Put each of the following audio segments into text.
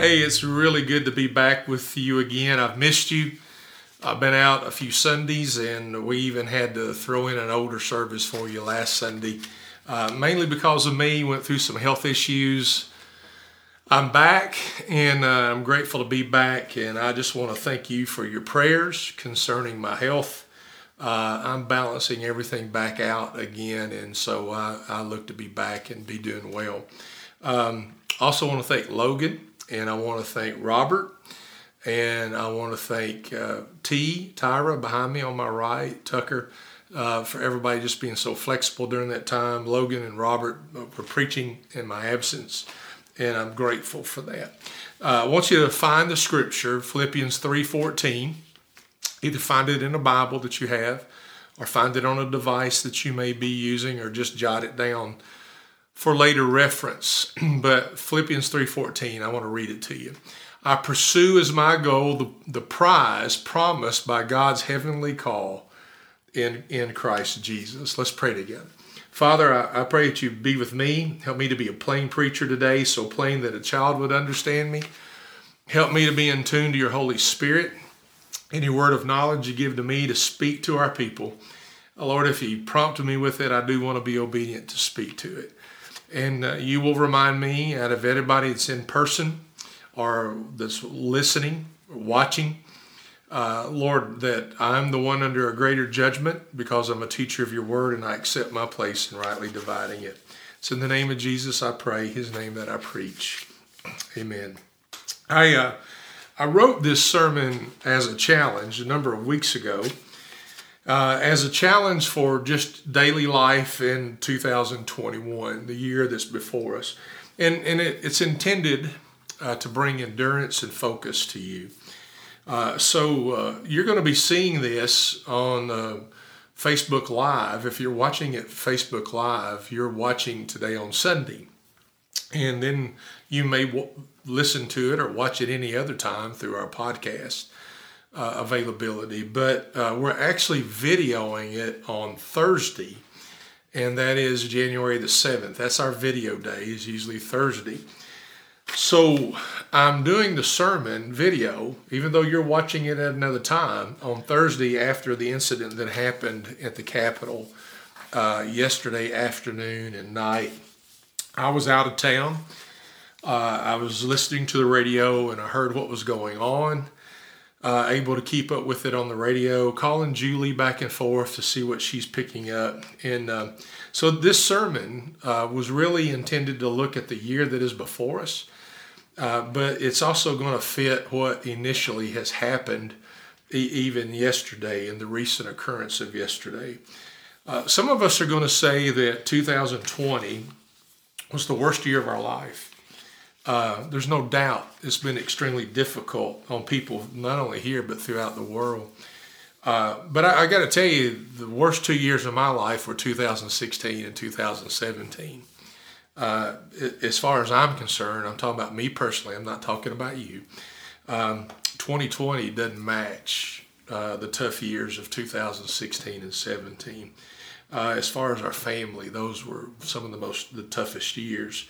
Hey, it's really good to be back with you again. I've missed you. I've been out a few Sundays, and we even had to throw in an older service for you last Sunday, mainly because of me. Went through some health issues. I'm back, and I'm grateful to be back, and I just want to thank you for your prayers concerning my health. I'm balancing everything back out again, and so I look to be back and be doing well. Also want to thank Logan. And I want to thank Robert, and I want to thank Tyra behind me on my right, Tucker, for everybody just being so flexible during that time. Logan and Robert were preaching in my absence, and I'm grateful for that. I want you to find the scripture, Philippians 3:14. Either find it in a Bible that you have, or find it on a device that you may be using, or just jot it down for later reference, but Philippians 3:14, I want to read it to you. I pursue as my goal the prize promised by God's heavenly call in Christ Jesus. Let's pray together. Father, I pray that you be with me. Help me to be a plain preacher today, so plain that a child would understand me. Help me to be in tune to your Holy Spirit. Any word of knowledge you give to me to speak to our people. Lord, if you prompted me with it, I do want to be obedient to speak to it. And you will remind me out of everybody that's in person or that's listening or watching, Lord, that I'm the one under a greater judgment because I'm a teacher of your word and I accept my place in rightly dividing it. It's in the name of Jesus I pray, his name that I preach. Amen. I wrote this sermon as a challenge a number of weeks ago, as a challenge for just daily life in 2021, the year that's before us. And it's intended to bring endurance and focus to you. So you're going to be seeing this on Facebook Live. If you're watching it Facebook Live, you're watching today on Sunday. And then you may listen to it or watch it any other time through our podcast. Availability, but we're actually videoing it on Thursday, and that is January the 7th. That's our video day, is usually Thursday. So I'm doing the sermon video, even though you're watching it at another time, on Thursday after the incident that happened at the Capitol yesterday afternoon and night. I was out of town. I was listening to the radio, and I heard what was going on. Able to keep up with it on the radio, calling Julie back and forth to see what she's picking up. And so this sermon was really intended to look at the year that is before us, but it's also going to fit what initially has happened even yesterday and the recent occurrence of yesterday. Some of us are going to say that 2020 was the worst year of our life. There's no doubt it's been extremely difficult on people, not only here, but throughout the world. But I got to tell you, the worst 2 years of my life were 2016 and 2017. As far as I'm concerned, I'm talking about me personally. I'm not talking about you. 2020 doesn't match the tough years of 2016 and 17. As far as our family, those were some of the toughest years.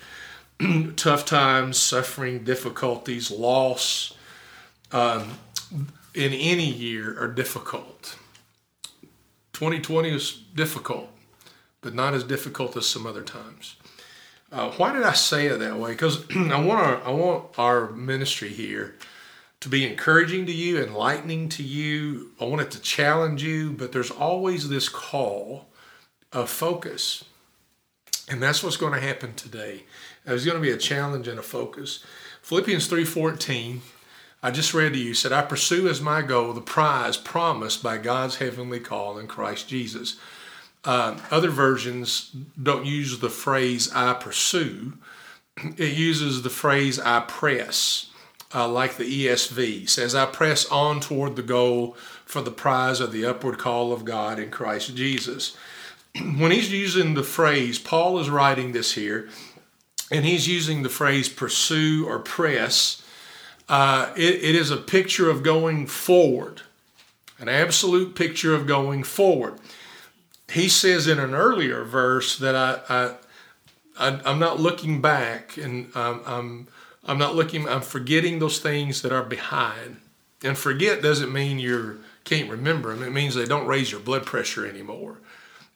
Tough times, suffering, difficulties, loss in any year are difficult. 2020 was difficult, but not as difficult as some other times. Why did I say it that way? Because I want our ministry here to be encouraging to you, enlightening to you. I want it to challenge you, but there's always this call of focus. And that's what's going to happen today. There's going to be a challenge and a focus. Philippians 3:14, I just read to you, said, I pursue as my goal the prize promised by God's heavenly call in Christ Jesus. Other versions don't use the phrase I pursue. It uses the phrase I press, like the ESV. It says, I press on toward the goal for the prize of the upward call of God in Christ Jesus. When he's using the phrase, Paul is writing this here, and he's using the phrase pursue or press, it is a picture of going forward, an absolute picture of going forward. He says in an earlier verse that I'm not looking back, and I'm I'm not looking, I'm forgetting those things that are behind. And forget doesn't mean you can't remember them. It means they don't raise your blood pressure anymore.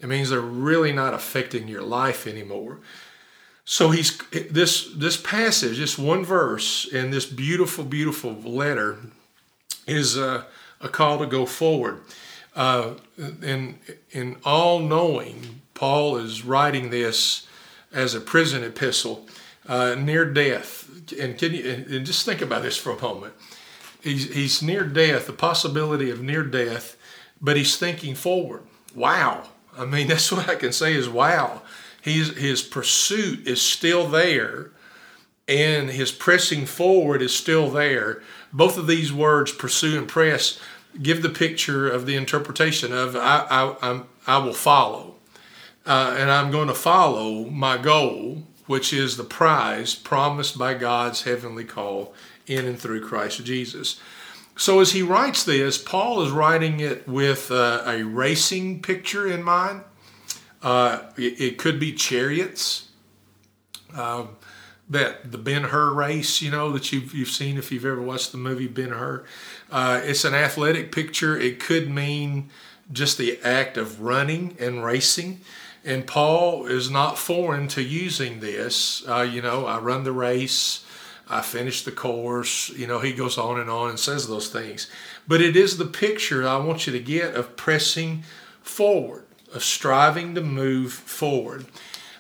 It means they're really not affecting your life anymore. So he's this passage, this one verse in this beautiful, beautiful letter is a call to go forward. In all knowing, Paul is writing this as a prison epistle near death. And can you just think about this for a moment. He's near death, the possibility of near death, but he's thinking forward. Wow. I mean, that's what I can say is wow. His pursuit is still there, and his pressing forward is still there. Both of these words, pursue and press, give the picture of the interpretation of I will follow. And I'm going to follow my goal, which is the prize promised by God's heavenly call in and through Christ Jesus. So as he writes this, Paul is writing it with a racing picture in mind. It could be chariots, that the Ben-Hur race, you know, that you've seen if you've ever watched the movie Ben-Hur. It's an athletic picture. It could mean just the act of running and racing. And Paul is not foreign to using this. I run the race. I finished the course. You know, he goes on and says those things. But it is the picture I want you to get of pressing forward, of striving to move forward.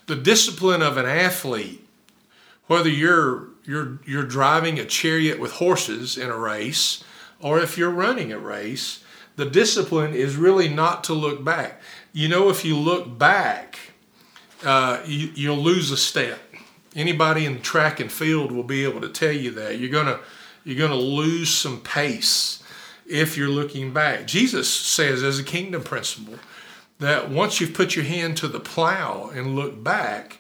The discipline of an athlete, whether you're driving a chariot with horses in a race or if you're running a race, the discipline is really not to look back. You know, if you look back, you'll lose a step. Anybody in track and field will be able to tell you that. You're gonna lose some pace if you're looking back. Jesus says as a kingdom principle that once you've put your hand to the plow and look back,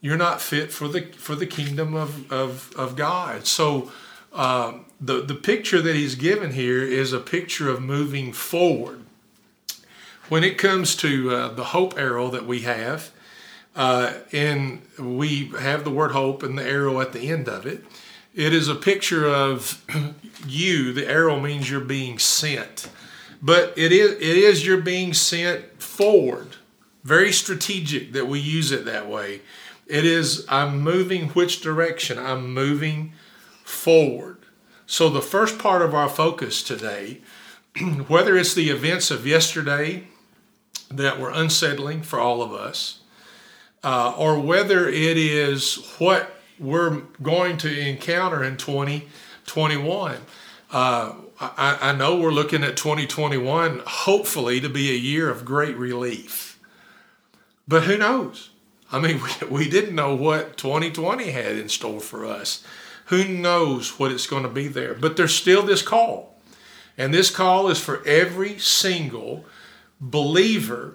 you're not fit for the kingdom of God. So the picture that he's given here is a picture of moving forward. When it comes to the hope arrow that we have, and we have the word hope and the arrow at the end of it. It is a picture of you. The arrow means you're being sent, but it is you're being sent forward. Very strategic that we use it that way. It is I'm moving which direction? I'm moving forward. So the first part of our focus today, whether it's the events of yesterday that were unsettling for all of us, or whether it is what we're going to encounter in 2021. I know we're looking at 2021, hopefully to be a year of great relief. But who knows? I mean, we didn't know what 2020 had in store for us. Who knows what it's going to be there? But there's still this call. And this call is for every single believer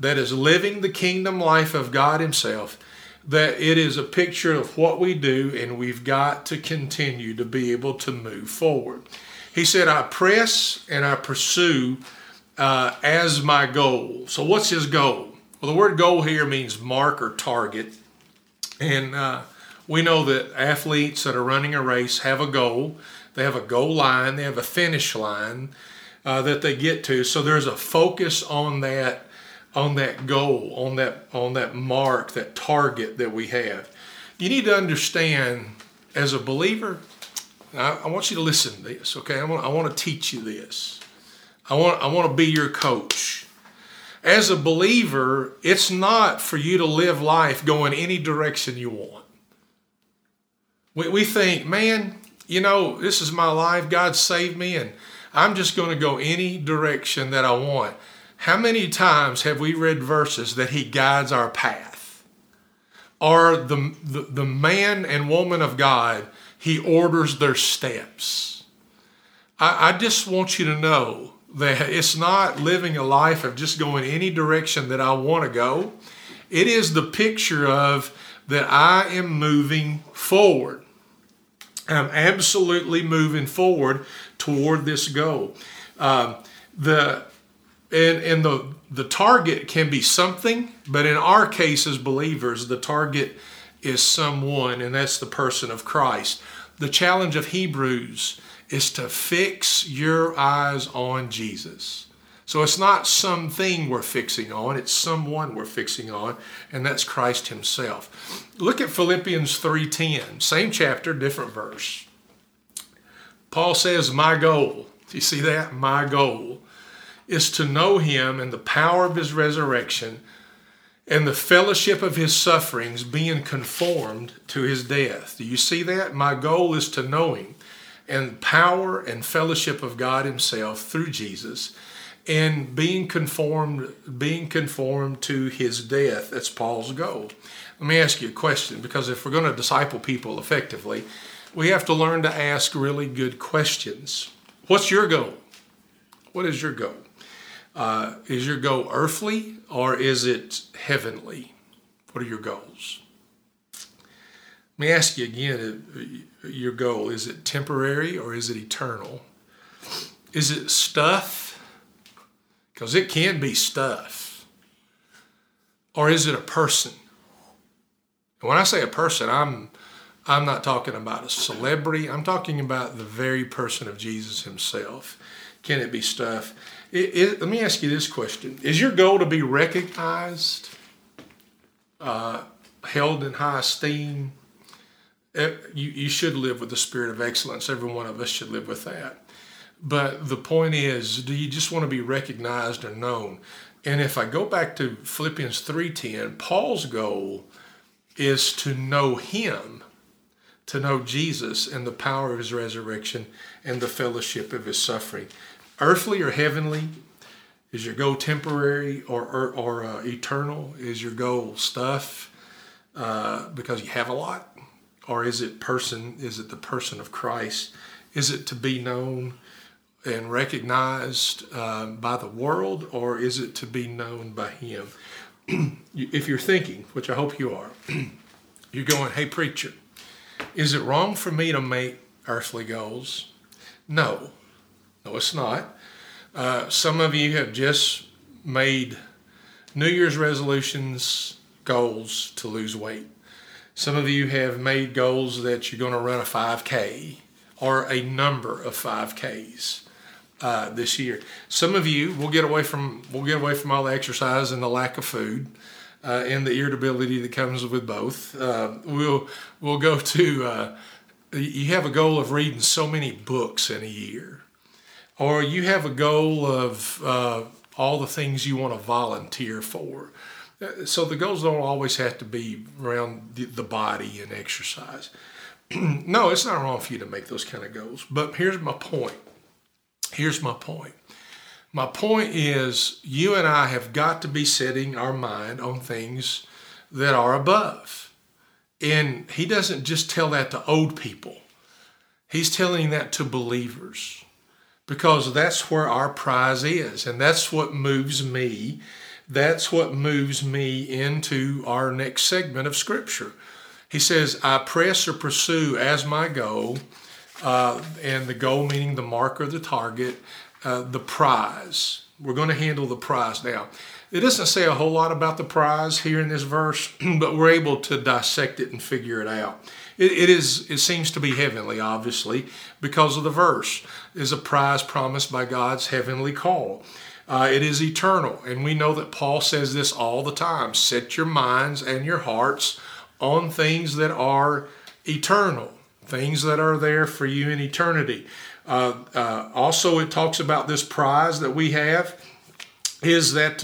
that is living the kingdom life of God himself, that it is a picture of what we do, and we've got to continue to be able to move forward. He said, I press and I pursue as my goal. So what's his goal? Well, the word goal here means mark or target. And we know that athletes that are running a race have a goal. They have a goal line. They have a finish line that they get to. So there's a focus on that goal, on that mark, that target that we have. You need to understand as a believer, I want you to listen to this, okay? I want to teach you this. I want to be your coach. As a believer, it's not for you to live life going any direction you want. We think, man, you know, this is my life. God saved me, and I'm just going to go any direction that I want. How many times have we read verses that he guides our path? Or the man and woman of God, he orders their steps. I just want you to know that it's not living a life of just going any direction that I want to go. It is the picture of that I am moving forward. I'm absolutely moving forward toward this goal. And the target can be something, but in our case as believers, the target is someone, and that's the person of Christ. The challenge of Hebrews is to fix your eyes on Jesus. So it's not something we're fixing on, it's someone we're fixing on, and that's Christ himself. Look at Philippians 3:10, same chapter, different verse. Paul says, my goal, do you see that? My goal is to know him and the power of his resurrection and the fellowship of his sufferings, being conformed to his death. Do you see that? My goal is to know him and power and fellowship of God himself through Jesus, and being conformed to his death. That's Paul's goal. Let me ask you a question, because if we're going to disciple people effectively, we have to learn to ask really good questions. What's your goal? What is your goal? Is your goal earthly or is it heavenly? What are your goals? Let me ask you again, your goal, is it temporary or is it eternal? Is it stuff? Because it can be stuff. Or is it a person? And when I say a person, I'm not talking about a celebrity. I'm talking about the very person of Jesus himself. Can it be stuff? Let me ask you this question. Is your goal to be recognized, held in high esteem? You should live with the spirit of excellence. Every one of us should live with that. But the point is, do you just want to be recognized or known? And if I go back to Philippians 3:10, Paul's goal is to know him, to know Jesus and the power of his resurrection and the fellowship of his suffering. Earthly or heavenly? Is your goal temporary or eternal? Is your goal stuff because you have a lot? Or is it person? Is it the person of Christ? Is it to be known and recognized by the world, or is it to be known by him? If you're thinking, which I hope you are, you're going, hey preacher, is it wrong for me to make earthly goals? No, it's not. Some of you have just made New Year's resolutions, goals to lose weight. Some of you have made goals that you're going to run a 5K or a number of 5Ks. This year. Some of you will get away from all the exercise and the lack of food and the irritability that comes with both. We'll go to, you have a goal of reading so many books in a year, or you have a goal of all the things you want to volunteer for. So the goals don't always have to be around the body and exercise. No, it's not wrong for you to make those kind of goals, but here's my point. My point is, you and I have got to be setting our mind on things that are above. And he doesn't just tell that to old people. He's telling that to believers, because that's where our prize is. And that's what moves me. That's what moves me into our next segment of Scripture. He says, I press or pursue as my goal. And the goal meaning the mark or the target, the prize. We're going to handle the prize now. It doesn't say a whole lot about the prize here in this verse, but we're able to dissect it and figure it out. It seems to be heavenly, obviously, because of the verse. It is a prize promised by God's heavenly call. It is eternal, and we know that Paul says this all the time. Set your minds and your hearts on things that are eternal. Things that are there for you in eternity. Also, it talks about this prize that we have is that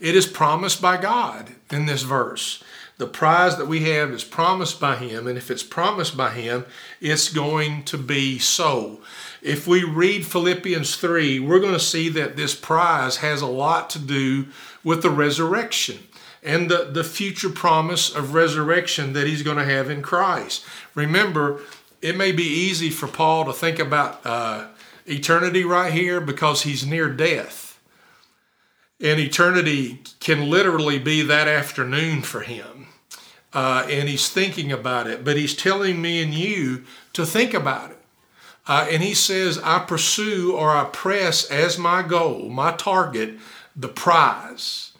it is promised by God in this verse. The prize that we have is promised by him, and if it's promised by him, it's going to be so. If we read Philippians 3, we're going to see that this prize has a lot to do with the resurrection and the future promise of resurrection that he's going to have in Christ. Remember, it may be easy for Paul to think about eternity right here because he's near death. And eternity can literally be that afternoon for him. And he's thinking about it, but he's telling me and you to think about it. And he says, I pursue or I press as my goal, my target, the prize.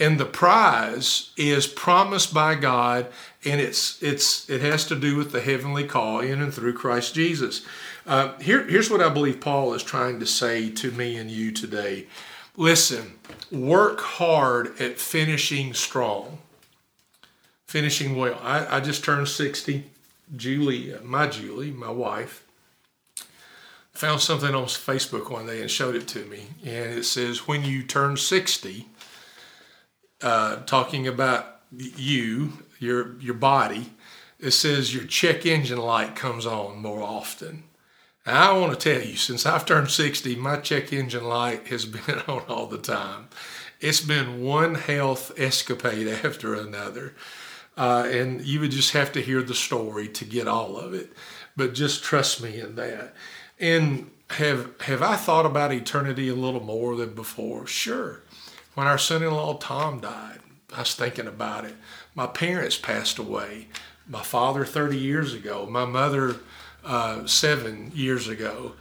And the prize is promised by God, and it has to do with the heavenly call in and through Christ Jesus. Here's what I believe Paul is trying to say to me and you today. Listen, work hard at finishing strong, finishing well. I just turned 60. Julie, my wife, found something on Facebook one day and showed it to me. And it says, when you turn 60... talking about your body, it says your check engine light comes on more often. And I want to tell you, since I've turned 60, my check engine light has been on all the time. It's been one health escapade after another. And you would just have to hear the story to get all of it. But just trust me in that. And have I thought about eternity a little more than before? Sure. When our son-in-law Tom died, I was thinking about it. My parents passed away. My father 30 years ago. My mother 7 years ago.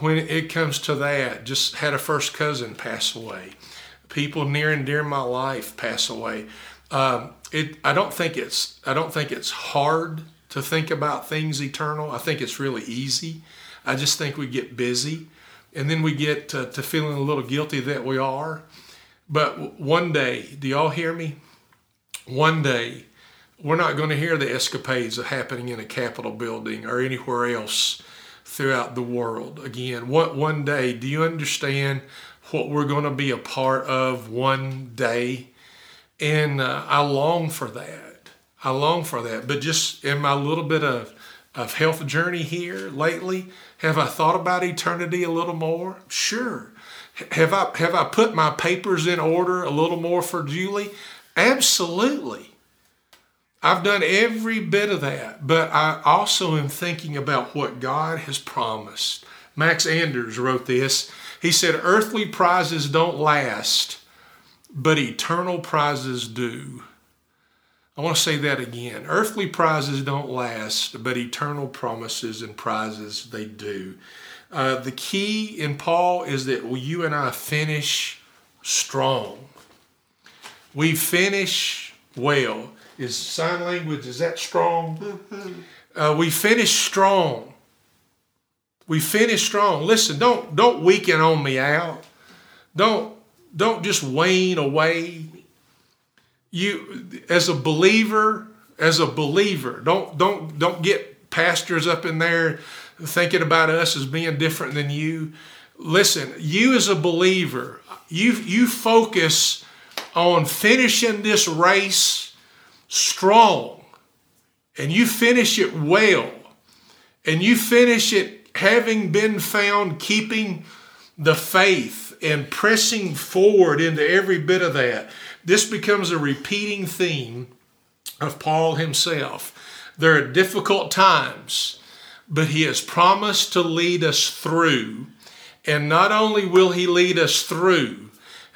When it comes to that, just had a first cousin pass away. People near and dear in my life pass away. I don't think it's hard to think about things eternal. I think it's really easy. I just think we get busy, and then we get to feeling a little guilty that we are. But one day, do y'all hear me? One day, we're not going to hear the escapades happening in a Capitol building or anywhere else throughout the world again. One day, do you understand what we're going to be a part of one day? And I long for that. I long for that. But just in my little bit of health journey here lately, have I thought about eternity a little more? Sure. Have I put my papers in order a little more for Julie? Absolutely. I've done every bit of that, but I also am thinking about what God has promised. Max Anders wrote this. He said, earthly prizes don't last, but eternal prizes do. I want to say that again. Earthly prizes don't last, but eternal promises and prizes, they do. The key in Paul is that you and I finish strong. We finish well. Is sign language, is that strong? We finish strong. We finish strong. Listen, don't weaken on me out. Don't just wane away. You as a believer, don't get pastors up in there thinking about us as being different than you. Listen, you as a believer, you focus on finishing this race strong, and you finish it well, and you finish it having been found keeping the faith and pressing forward into every bit of that. This becomes a repeating theme of Paul himself. There are difficult times, but he has promised to lead us through. And not only will he lead us through,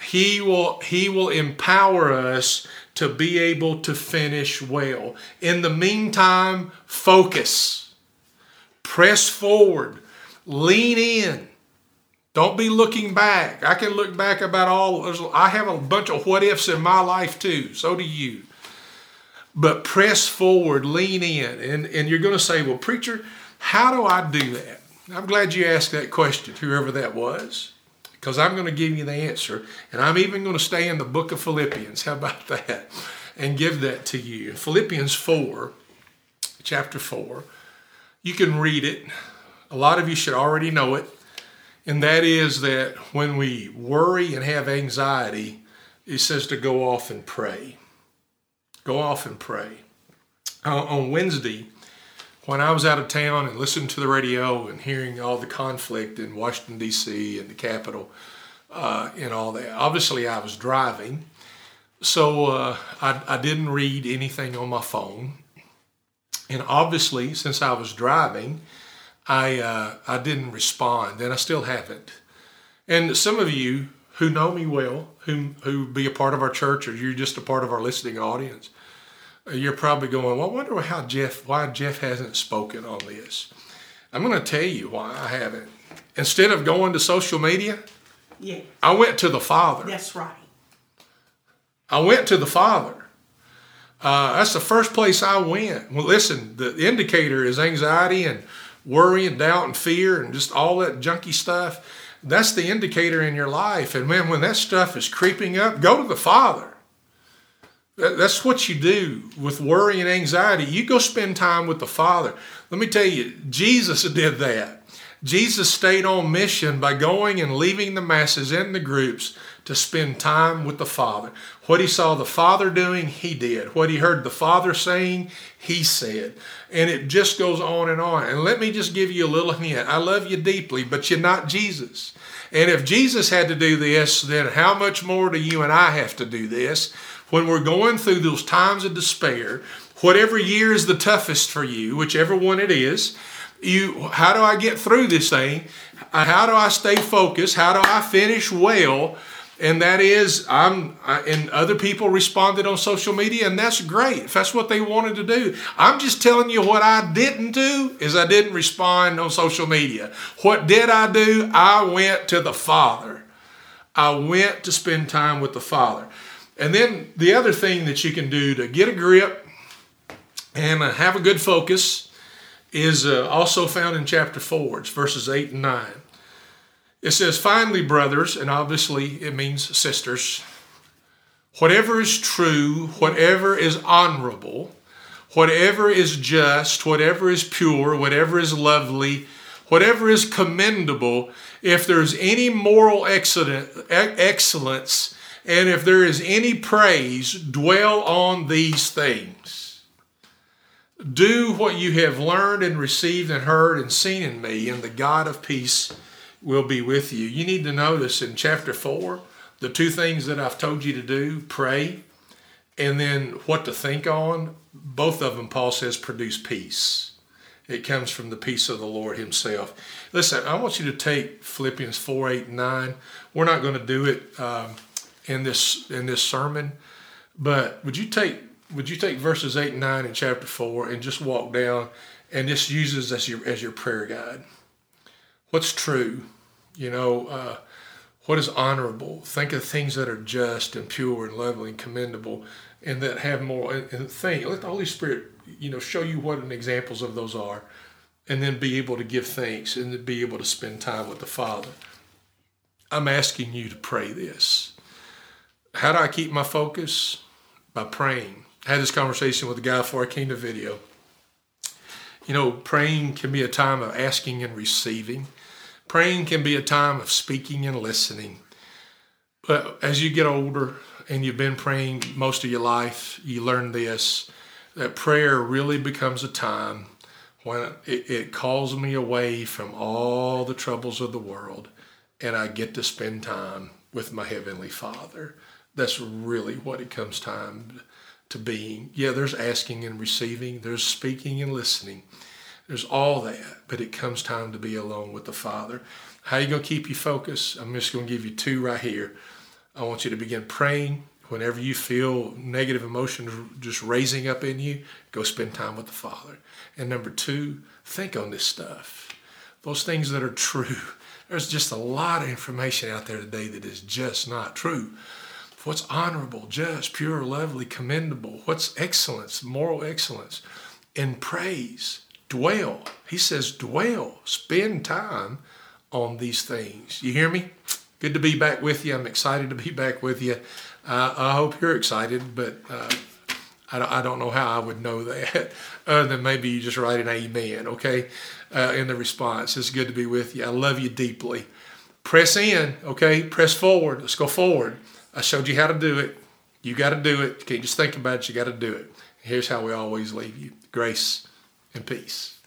he will empower us to be able to finish well. In the meantime, focus. Press forward. Lean in. Don't be looking back. I can look back about all. I have a bunch of what ifs in my life too. So do you. But press forward, lean in. And you're going to say, well, preacher, how do I do that? I'm glad you asked that question, whoever that was, because I'm going to give you the answer. And I'm even going to stay in the book of Philippians. How about that? And give that to you. Philippians 4, chapter 4. You can read it. A lot of you should already know it. And that is that when we worry and have anxiety, it says to go off and pray. Go off and pray. On Wednesday, when I was out of town and listening to the radio and hearing all the conflict in Washington, D.C. and the Capitol and all that, obviously I was driving. So I didn't read anything on my phone. And obviously, since I was driving, I didn't respond, and I still haven't. And some of you who know me well, who be a part of our church, or you're just a part of our listening audience, you're probably going, well, I wonder why Jeff hasn't spoken on this. I'm going to tell you why I haven't. Instead of going to social media, I went to the Father. That's right. I went to the Father. That's the first place I went. Well, listen, the indicator is anxiety and worry and doubt and fear and just all that junky stuff. That's the indicator in your life. And man, when that stuff is creeping up, go to the Father. That's what you do with worry and anxiety. You go spend time with the Father. Let me tell you, Jesus did that. Jesus stayed on mission by going and leaving the masses in the groups to spend time with the Father. What he saw the Father doing, he did. What he heard the Father saying, he said. And it just goes on and on. And let me just give you a little hint. I love you deeply, but you're not Jesus. And if Jesus had to do this, then how much more do you and I have to do this? When we're going through those times of despair, whatever year is the toughest for you, whichever one it is, how do I get through this thing? How do I stay focused? How do I finish well? And that is, and other people responded on social media, and that's great. If that's what they wanted to do. I'm just telling you what I didn't do is I didn't respond on social media. What did I do? I went to the Father. I went to spend time with the Father. And then the other thing that you can do to get a grip and have a good focus is also found in chapter 4, it's verses 8 and 9. It says, "Finally, brothers," and obviously it means sisters, "whatever is true, whatever is honorable, whatever is just, whatever is pure, whatever is lovely, whatever is commendable, if there's any moral excellence, and if there is any praise, dwell on these things. Do what you have learned and received and heard and seen in me, and the God of peace will be with you." You need to notice in chapter 4, the two things that I've told you to do, pray, and then what to think on, both of them, Paul says, produce peace. It comes from the peace of the Lord himself. Listen, I want you to take Philippians 4, 8, and 9. We're not going to do it in this sermon, but would you take verses 8 and 9 in chapter 4 and just walk down and just use this as your prayer guide? What's true? What is honorable? Think of things that are just and pure and lovely and commendable and that have moral. And think, let the Holy Spirit, show you what examples of those are, and then be able to give thanks and to be able to spend time with the Father. I'm asking you to pray this. How do I keep my focus? By praying. I had this conversation with a guy before I came to video. Praying can be a time of asking and receiving. Praying can be a time of speaking and listening. But as you get older and you've been praying most of your life, you learn this, that prayer really becomes a time when it calls me away from all the troubles of the world, and I get to spend time with my Heavenly Father. That's really what it comes time to being. Yeah, there's asking and receiving, there's speaking and listening, there's all that, but it comes time to be alone with the Father. How are you going to keep your focus? I'm just going to give you two right here. I want you to begin praying. Whenever you feel negative emotions just raising up in you, go spend time with the Father. And number two, think on this stuff. Those things that are true. There's just a lot of information out there today that is just not true. What's honorable, just, pure, lovely, commendable? What's excellence, moral excellence? And praise, dwell. He says dwell, spend time on these things. You hear me? Good to be back with you. I'm excited to be back with you. I hope you're excited, but I don't know how I would know that other than maybe you just write an amen, okay, in the response. It's good to be with you. I love you deeply. Press in, okay? Press forward. Let's go forward. I showed you how to do it. You got to do it. You can't just think about it. You got to do it. Here's how we always leave you. Grace and peace.